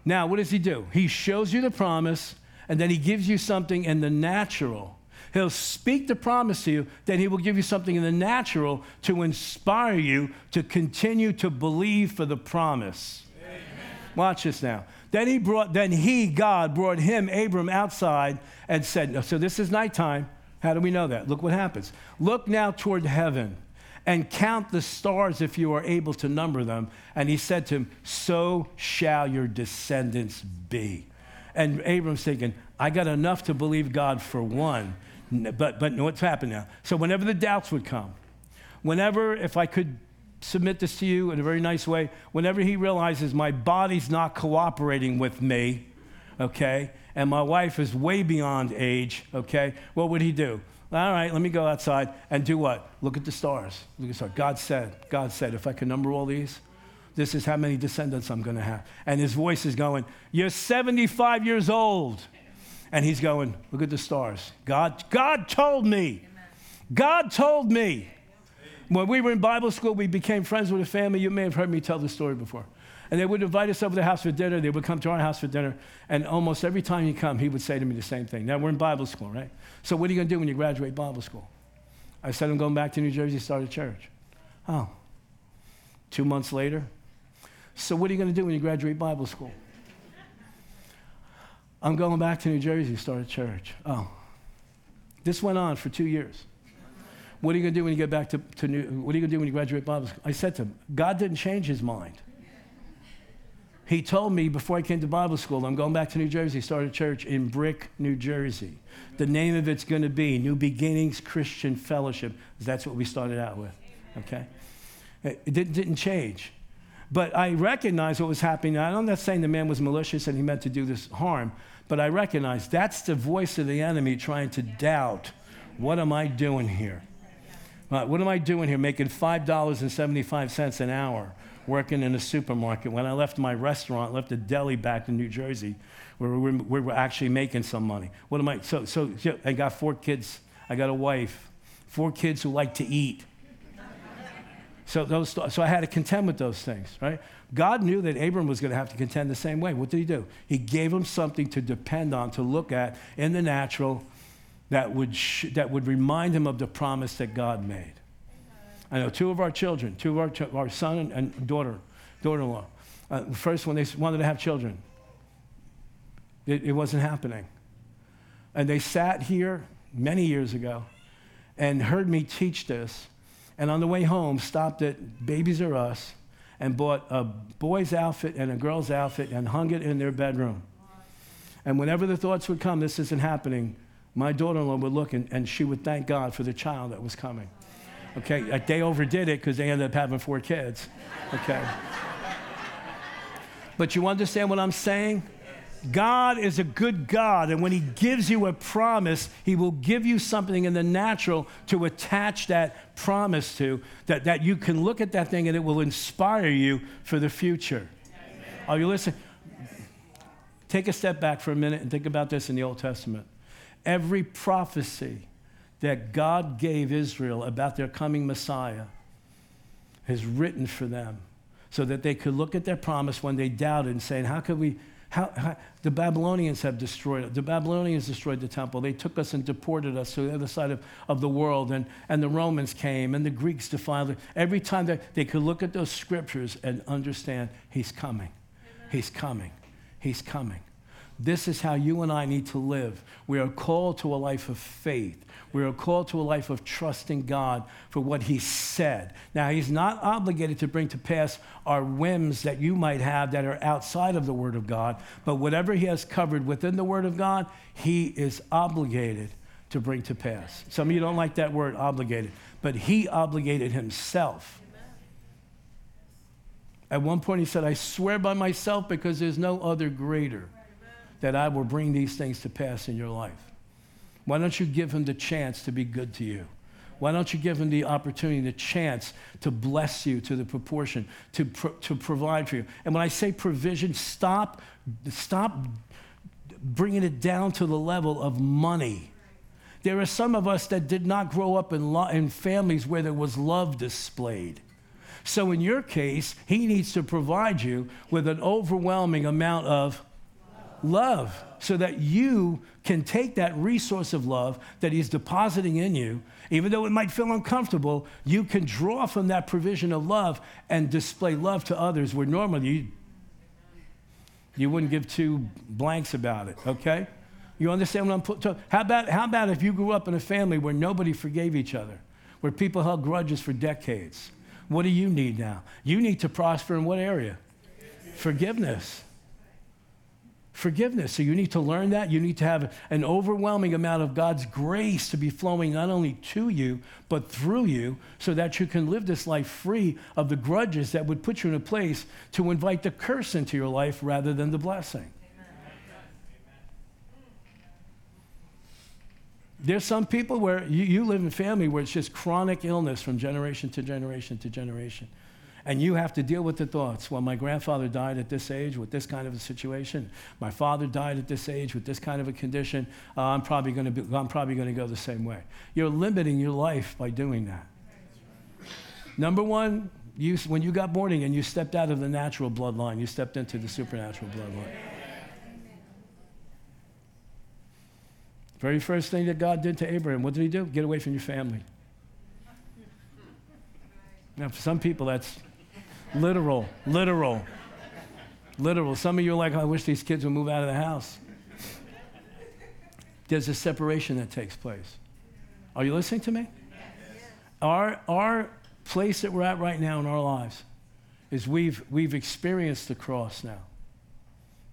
Now, what does he do? He shows you the promise, and then he gives you something in the natural. He'll speak the promise to you, then he will give you something in the natural to inspire you to continue to believe for the promise. Amen. Watch this now. Then God brought him, Abram, outside and said, so this is nighttime. How do we know that? Look what happens. Look now toward heaven and count the stars if you are able to number them. And he said to him, so shall your descendants be. And Abram's thinking, I got enough to believe God for one. But what's happened now? So whenever the doubts would come, whenever, if I could submit this to you in a very nice way, whenever he realizes my body's not cooperating with me, okay, and my wife is way beyond age, okay, what would he do? All right, let me go outside and do what? Look at the stars. Look at the stars. God said, if I can number all these, this is how many descendants I'm going to have. And his voice is going, you're 75 years old. And he's going, look at the stars. God told me. God told me. When we were in Bible school, we became friends with a family. You may have heard me tell this story before. And they would invite us over to the house for dinner. They would come to our house for dinner. And almost every time he come, he would say to me the same thing. Now, we're in Bible school, right? So what are you going to do when you graduate Bible school? I said, I'm going back to New Jersey to start a church. Oh. 2 months later. So what are you going to do when you graduate Bible school? I'm going back to New Jersey to start a church. Oh. This went on for 2 years. What are you going to do when you get back to New? What are you going to do when you graduate Bible school? I said to him, God didn't change his mind. He told me before I came to Bible school, I'm going back to New Jersey, start a church in Brick, New Jersey. The name of it's going to be New Beginnings Christian Fellowship. That's what we started out with, okay? It didn't change. But I recognized what was happening. I'm not saying the man was malicious and he meant to do this harm, but I recognized that's the voice of the enemy trying to doubt, what am I doing here? What am I doing here making $5.75 an hour? Working in a supermarket. When I left my restaurant, left the deli back in New Jersey, where we were actually making some money. What am I? So I got 4 kids. I got a wife, 4 kids who like to eat. So I had to contend with those things, right? God knew that Abram was going to have to contend the same way. What did he do? He gave him something to depend on, to look at in the natural, that would remind him of the promise that God made. I know two of our son and daughter-in-law. First, when they wanted to have children, it wasn't happening. And they sat here many years ago and heard me teach this, and on the way home stopped at Babies R Us and bought a boy's outfit and a girl's outfit and hung it in their bedroom. And whenever the thoughts would come, this isn't happening, my daughter-in-law would look and she would thank God for the child that was coming. Okay, like they overdid it because they ended up having 4 kids, okay? But you understand what I'm saying? God is a good God, and when he gives you a promise, he will give you something in the natural to attach that promise to, that you can look at that thing and it will inspire you for the future. Amen. Are you listening? Yes. Take a step back for a minute and think about this in the Old Testament. Every prophecy that God gave Israel about their coming Messiah is written for them so that they could look at their promise when they doubted and saying, how the Babylonians have destroyed it. The Babylonians destroyed the temple. They took us and deported us to the other side of the world, and the Romans came, and the Greeks defiled it. Every time they could look at those scriptures and understand, he's coming, he's coming, he's coming. This is how you and I need to live. We are called to a life of faith. We are called to a life of trusting God for what he said. Now, he's not obligated to bring to pass our whims that you might have that are outside of the Word of God, but whatever he has covered within the Word of God, he is obligated to bring to pass. Some of you don't like that word, obligated, but he obligated himself. At one point, he said, I swear by myself because there's no other greater that I will bring these things to pass in your life. Why don't you give him the chance to be good to you? Why don't you give him the opportunity, the chance to bless you to the proportion, to provide for you? And when I say provision, stop bringing it down to the level of money. There are some of us that did not grow up in families where there was love displayed. So in your case, he needs to provide you with an overwhelming amount of love, so that you can take that resource of love that he's depositing in you, even though it might feel uncomfortable, you can draw from that provision of love and display love to others where normally you wouldn't give two blanks about it, okay? You understand what I'm talking about? How about if you grew up in a family where nobody forgave each other, where people held grudges for decades? What do you need now? You need to prosper in what area? Forgiveness. forgiveness. So you need to learn that. You need to have an overwhelming amount of God's grace to be flowing not only to you, but through you, so that you can live this life free of the grudges that would put you in a place to invite the curse into your life rather than the blessing. Amen. There's some people where you live in family where it's just chronic illness from generation to generation to generation. And you have to deal with the thoughts. Well, my grandfather died at this age with this kind of a situation. My father died at this age with this kind of a condition. I'm probably going to go the same way. You're limiting your life by doing that. Number one, when you got born again, you stepped out of the natural bloodline. You stepped into the supernatural bloodline. The very first thing that God did to Abraham, what did he do? Get away from your family. Now, for some people, that's literal. Some of you are like, oh, I wish these kids would move out of the house. There's a separation that takes place. Are you listening to me? Yes. Our place that we're at right now in our lives is we've experienced the cross now.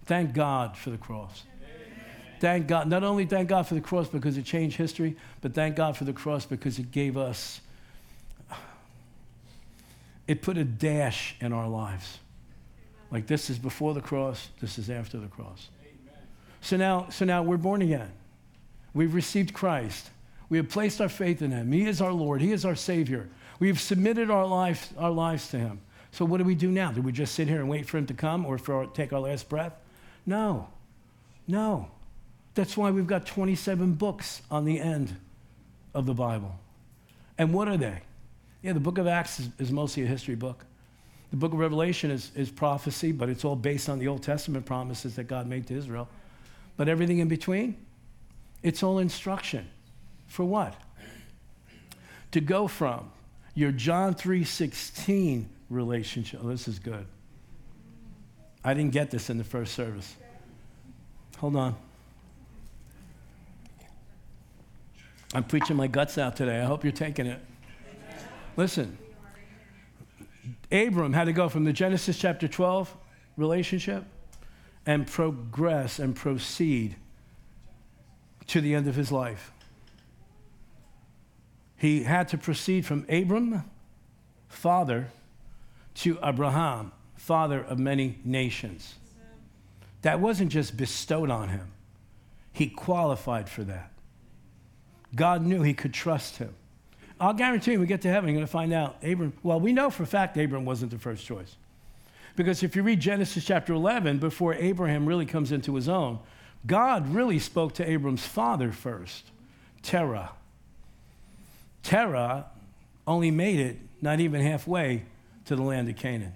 Thank God for the cross. Amen. Thank God. Not only thank God for the cross because it changed history, but thank God for the cross because it gave us, it put a dash in our lives. Like this is before the cross, this is after the cross. Amen. So now we're born again. We've received Christ. We have placed our faith in him. He is our Lord. He is our Savior. We have submitted our lives to him. So what do we do now? Do we just sit here and wait for him to come or take our last breath? No. That's why we've got 27 books on the end of the Bible. And what are they? Yeah, the book of Acts is mostly a history book. The book of Revelation is prophecy, but it's all based on the Old Testament promises that God made to Israel. But everything in between, it's all instruction. For what? To go from your John 3:16 relationship. Oh, this is good. I didn't get this in the first service. Hold on. I'm preaching my guts out today. I hope you're taking it. Listen, Abram had to go from the Genesis chapter 12 relationship and progress and proceed to the end of his life. He had to proceed from Abram, father, to Abraham, father of many nations. That wasn't just bestowed on him. He qualified for that. God knew he could trust him. I'll guarantee you when we get to heaven, you're going to find out Abram. Well, we know for a fact Abram wasn't the first choice. Because if you read Genesis chapter 11, before Abraham really comes into his own, God really spoke to Abram's father first, Terah. Terah only made it not even halfway to the land of Canaan.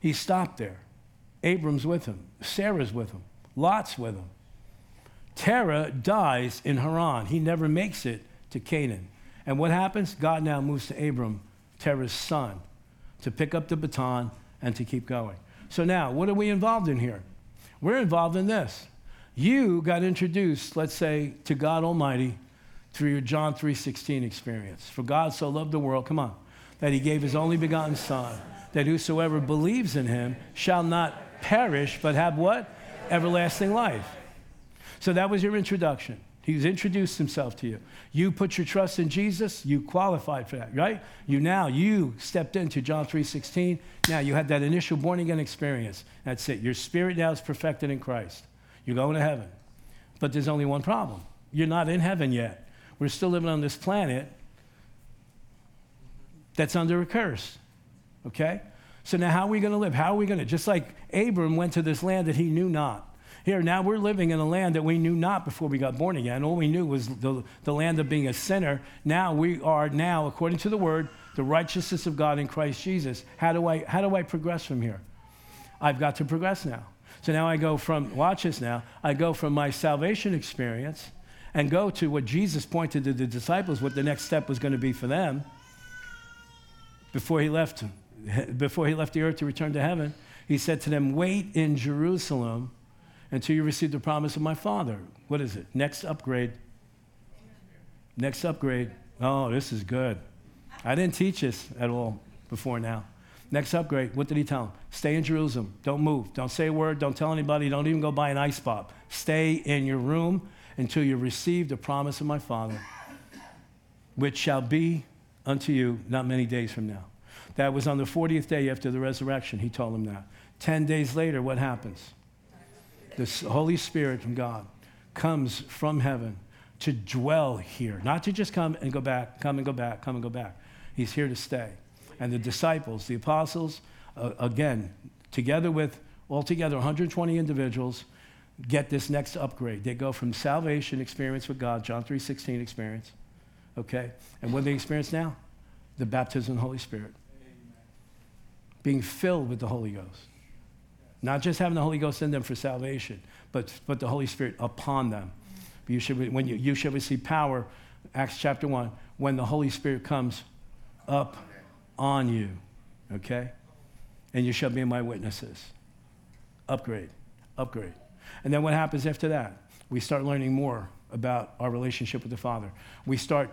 He stopped there. Abram's with him. Sarah's with him. Lot's with him. Terah dies in Haran. He never makes it to Canaan. And what happens? God now moves to Abram, Terah's son, to pick up the baton and to keep going. So now, what are we involved in here? We're involved in this. You got introduced, let's say, to God Almighty through your John 3:16 experience. For God so loved the world, come on, that he gave his only begotten son, that whosoever believes in him shall not perish, but have what? Everlasting life. So that was your introduction. He's introduced himself to you. You put your trust in Jesus, you qualified for that, right? You stepped into John 3:16. Now you had that initial born-again experience. That's it. Your spirit now is perfected in Christ. You're going to heaven. But there's only one problem. You're not in heaven yet. We're still living on this planet that's under a curse, okay? So now how are we going to live? How are we going to? Just like Abram went to this land that he knew not. Here, now we're living in a land that we knew not before we got born again. All we knew was the land of being a sinner. Now we are now, according to the word, the righteousness of God in Christ Jesus. How do I progress from here? I've got to progress now. So now I go from, watch this now, I go from my salvation experience and go to what Jesus pointed to the disciples, what the next step was going to be for them before he left the earth to return to heaven. He said to them, wait in Jerusalem until you receive the promise of my Father. What is it? Next upgrade. Oh, this is good. I didn't teach this at all before now. Next upgrade, what did he tell him? Stay in Jerusalem. Don't move. Don't say a word. Don't tell anybody. Don't even go buy an ice pop. Stay in your room until you receive the promise of my Father, which shall be unto you not many days from now. That was on the 40th day after the resurrection. He told him that. 10 days later, what happens? The Holy Spirit from God comes from heaven to dwell here, not to just come and go back, come and go back, come and go back. He's here to stay. And the disciples, the apostles, again, together with altogether 120 individuals, get this next upgrade. They go from salvation experience with God, John 3:16 experience, okay? And what do they experience now? The baptism of the Holy Spirit. Amen. Being filled with the Holy Ghost. Not just having the Holy Ghost in them for salvation, but the Holy Spirit upon them. You should receive power, Acts chapter 1, when the Holy Spirit comes up on you, okay? And you shall be my witnesses. Upgrade. And then what happens after that? We start learning more about our relationship with the Father. We start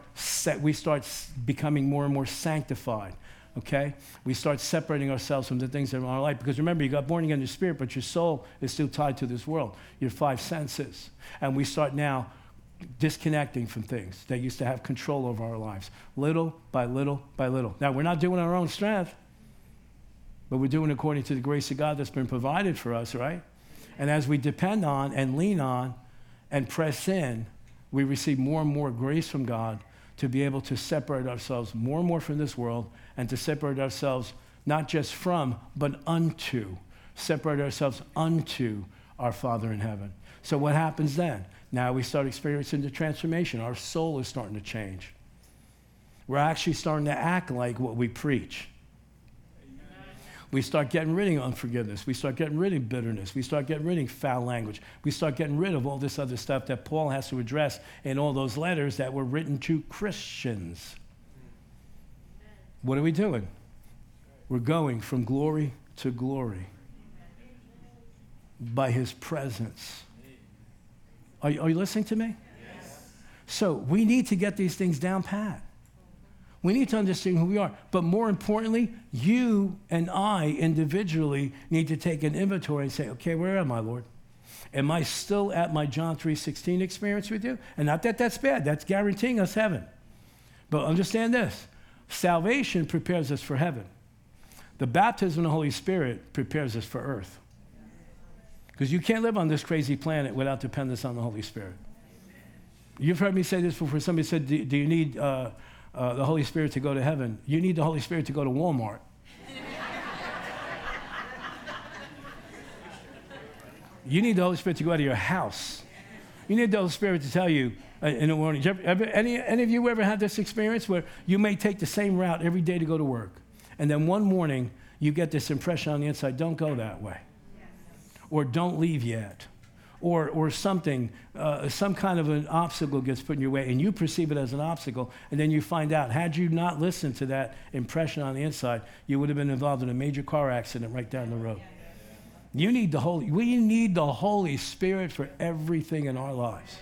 becoming more and more sanctified, okay? We start separating ourselves from the things that are in our life. Because remember, you got born again in your spirit, but your soul is still tied to this world, your five senses. And we start now disconnecting from things that used to have control over our lives, little by little by little. Now, we're not doing our own strength, but we're doing according to the grace of God that's been provided for us, right? And as we depend on and lean on and press in, we receive more and more grace from God to be able to separate ourselves more and more from this world and to separate ourselves not just from, but unto. Separate ourselves unto our Father in heaven. So what happens then? Now we start experiencing the transformation. Our soul is starting to change. We're actually starting to act like what we preach. We start getting rid of unforgiveness. We start getting rid of bitterness. We start getting rid of foul language. We start getting rid of all this other stuff that Paul has to address in all those letters that were written to Christians. What are we doing? We're going from glory to glory by his presence. Are you listening to me? Yes. So we need to get these things down pat. We need to understand who we are. But more importantly, you and I individually need to take an inventory and say, okay, where am I, Lord? Am I still at my John 3:16 experience with you? And not that that's bad. That's guaranteeing us heaven. But understand this. Salvation prepares us for heaven. The baptism of the Holy Spirit prepares us for earth. Because you can't live on this crazy planet without dependence on the Holy Spirit. You've heard me say this before. Somebody said, do you need... the Holy Spirit to go to heaven? You need the Holy Spirit to go to Walmart. You need the Holy Spirit to go out of your house. You need the Holy Spirit to tell you in the morning. Any of you ever had this experience where you may take the same route every day to go to work, and then one morning you get this impression on the inside, don't go that way, or don't leave yet, or something, some kind of an obstacle gets put in your way, and you perceive it as an obstacle, and then you find out, had you not listened to that impression on the inside, you would have been involved in a major car accident right down the road. We need the Holy Spirit for everything in our lives.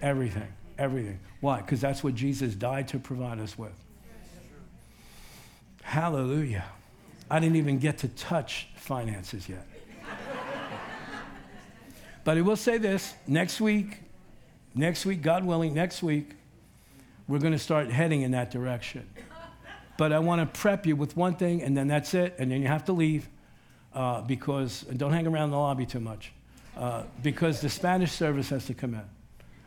Everything. Why? Because that's what Jesus died to provide us with. Hallelujah. I didn't even get to touch finances yet. But I will say this, next week, God willing, we're going to start heading in that direction. But I want to prep you with one thing, and then that's it, and then you have to leave, because, and don't hang around the lobby too much, because the Spanish service has to come in.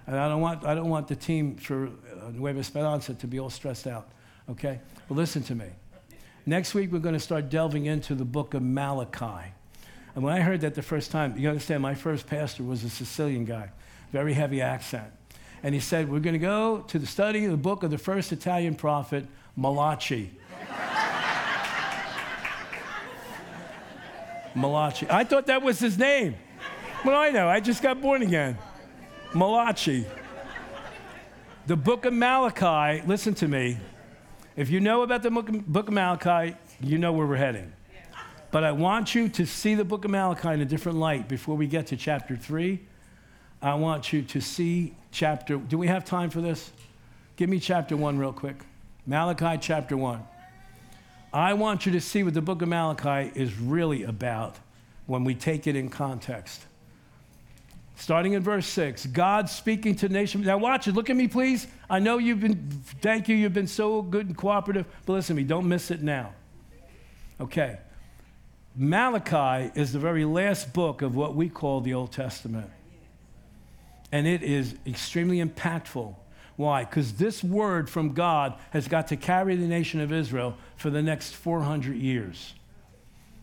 And I don't want the team for Nueva Esperanza to be all stressed out, okay? But listen to me. Next week, we're going to start delving into the book of Malachi. And when I heard that the first time, you understand, my first pastor was a Sicilian guy, very heavy accent. And he said, we're going to go to the study of the book of the first Italian prophet, Malachi. Malachi. I thought that was his name. Well, I know. I just got born again. Malachi. The book of Malachi, listen to me. If you know about the book of Malachi, you know where we're heading. But I want you to see the book of Malachi in a different light before we get to chapter 3. I want you to see chapter... Do we have time for this? Give me chapter 1 real quick. Malachi chapter 1. I want you to see what the book of Malachi is really about when we take it in context. Starting in verse 6, God speaking to the nation. Now watch it. Look at me, please. I know thank you, you've been so good and cooperative, but listen to me, don't miss it now. Okay. Malachi is the very last book of what we call the Old Testament. And it is extremely impactful. Why? Because this word from God has got to carry the nation of Israel for the next 400 years.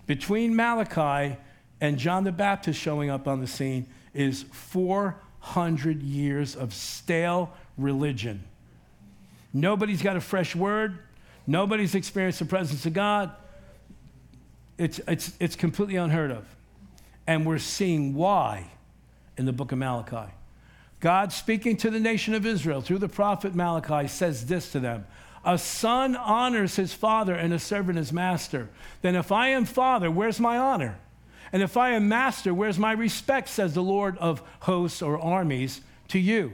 Between Malachi and John the Baptist showing up on the scene is 400 years of stale religion. Nobody's got a fresh word. Nobody's experienced the presence of God. It's completely unheard of. And we're seeing why in the book of Malachi. God speaking to the nation of Israel through the prophet Malachi says this to them: a son honors his father and a servant his master. Then if I am father, where's my honor? And if I am master, where's my respect, says the Lord of hosts or armies to you.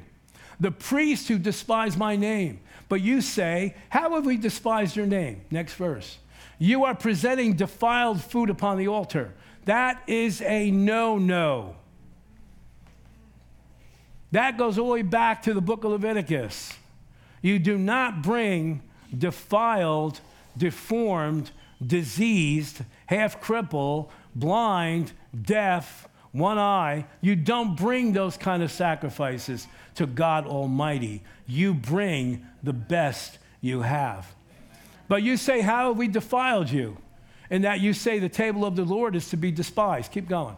The priests who despise my name, but you say, how have we despised your name? Next verse. You are presenting defiled food upon the altar. That is a no-no. That goes all the way back to the book of Leviticus. You do not bring defiled, deformed, diseased, half-crippled, blind, deaf, one eye. You don't bring those kind of sacrifices to God Almighty. You bring the best you have. But you say, how have we defiled you? And that you say the table of the Lord is to be despised. Keep going.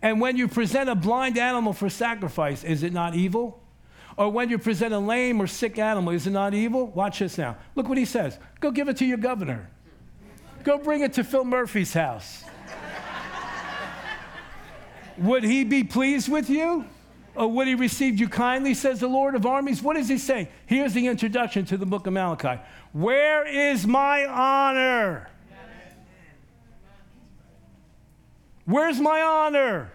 And when you present a blind animal for sacrifice, is it not evil? Or when you present a lame or sick animal, is it not evil? Watch this now. Look what he says. Go give it to your governor. Go bring it to Phil Murphy's house. Would he be pleased with you? Or would he receive you kindly, says the Lord of armies? What does he say? Here's the introduction to the book of Malachi. Where is my honor? Where's my honor?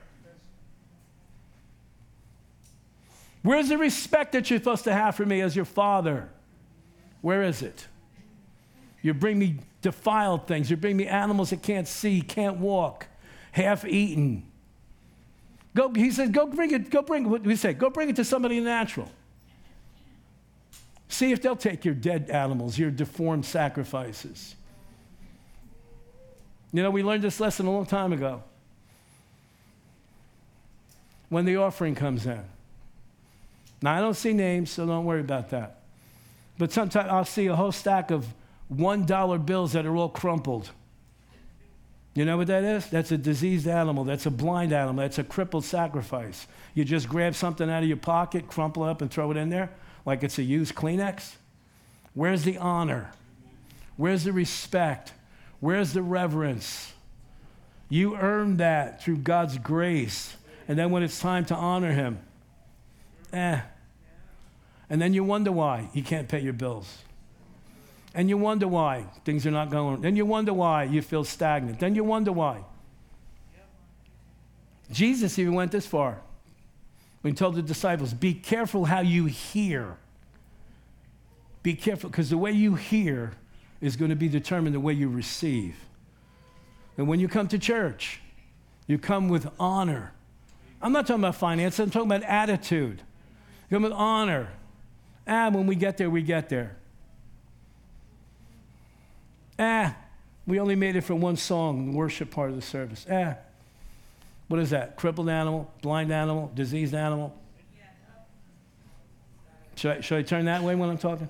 Where's the respect that you're supposed to have for me as your father? Where is it? You bring me defiled things. You bring me animals that can't see, can't walk, half-eaten. Go, he says, go bring it to somebody natural. See if they'll take your dead animals, your deformed sacrifices. You know, we learned this lesson a long time ago. When the offering comes in. Now, I don't see names, so don't worry about that. But sometimes I'll see a whole stack of $1 bills that are all crumpled. You know what that is? That's a diseased animal. That's a blind animal. That's a crippled sacrifice. You just grab something out of your pocket, crumple it up, and throw it in there like it's a used Kleenex. Where's the honor? Where's the respect? Where's the reverence? You earn that through God's grace. And then when it's time to honor him, And then you wonder why you can't pay your bills. And you wonder why things are not going on. Then you wonder why you feel stagnant. Then you wonder why. Jesus even went this far when he told the disciples, be careful how you hear. Be careful, because the way you hear is going to be determined the way you receive. And when you come to church, you come with honor. I'm not talking about finances. I'm talking about attitude. You come with honor. When we get there, we get there. We only made it for one song, the worship part of the service. What is that? Crippled animal, blind animal, diseased animal? Should I turn that way when I'm talking?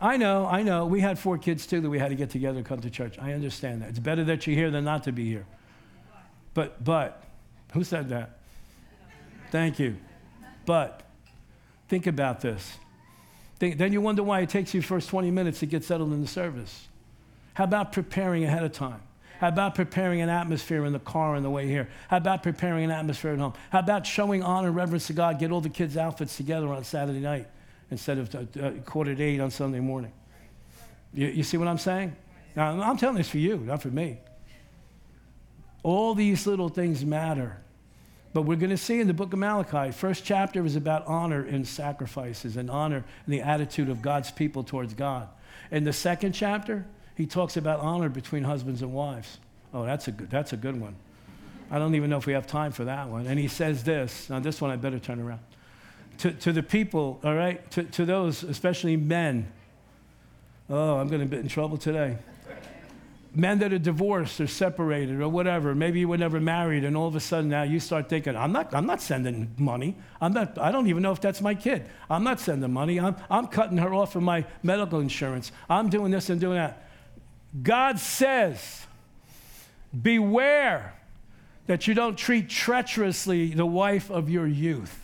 I know. We had 4 kids, too, that we had to get together and come to church. I understand that. It's better that you're here than not to be here. But, who said that? Thank you. But, think about this. Then you wonder why it takes you the first 20 minutes to get settled in the service. How about preparing ahead of time? How about preparing an atmosphere in the car on the way here? How about preparing an atmosphere at home? How about showing honor and reverence to God? Get all the kids' outfits together on Saturday night instead of 7:45 on Sunday morning. You see what I'm saying? Now, I'm telling this for you, not for me. All these little things matter. But we're going to see in the book of Malachi, first chapter is about honor and sacrifices and honor and the attitude of God's people towards God. In the second chapter, he talks about honor between husbands and wives. Oh, that's a good one. I don't even know if we have time for that one. And he says this. Now, this one I better turn around. To the people, all right, to those, especially men. Oh, I'm going to be in trouble today. Men that are divorced or separated or whatever. Maybe you were never married, and all of a sudden now you start thinking, I'm not sending money. I don't even know if that's my kid. I'm not sending money. I'm cutting her off from my medical insurance. I'm doing this and doing that. God says, beware that you don't treat treacherously the wife of your youth.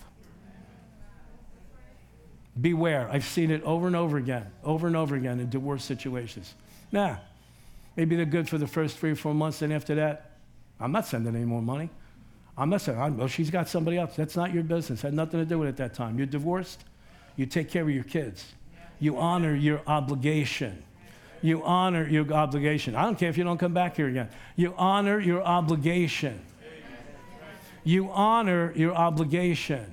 Beware. I've seen it over and over again in divorce situations. Now, maybe they're good for the first 3 or 4 months, and after that, I'm not sending any more money. I'm not saying, well, she's got somebody else. That's not your business. Had nothing to do with it at that time. You're divorced. You take care of your kids. You honor your obligation. You honor your obligation. I don't care if you don't come back here again. You honor your obligation. You honor your obligation.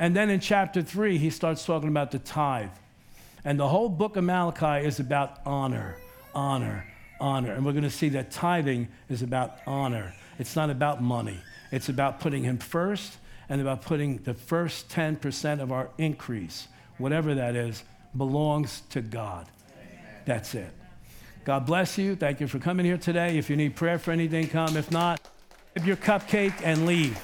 And then in chapter 3, he starts talking about the tithe. And the whole book of Malachi is about honor, honor, honor. And we're going to see that tithing is about honor. It's not about money. It's about putting him first and about putting the first 10% of our increase, whatever that is, belongs to God. That's it. God bless you. Thank you for coming here today. If you need prayer for anything, come. If not, grab your cupcake and leave.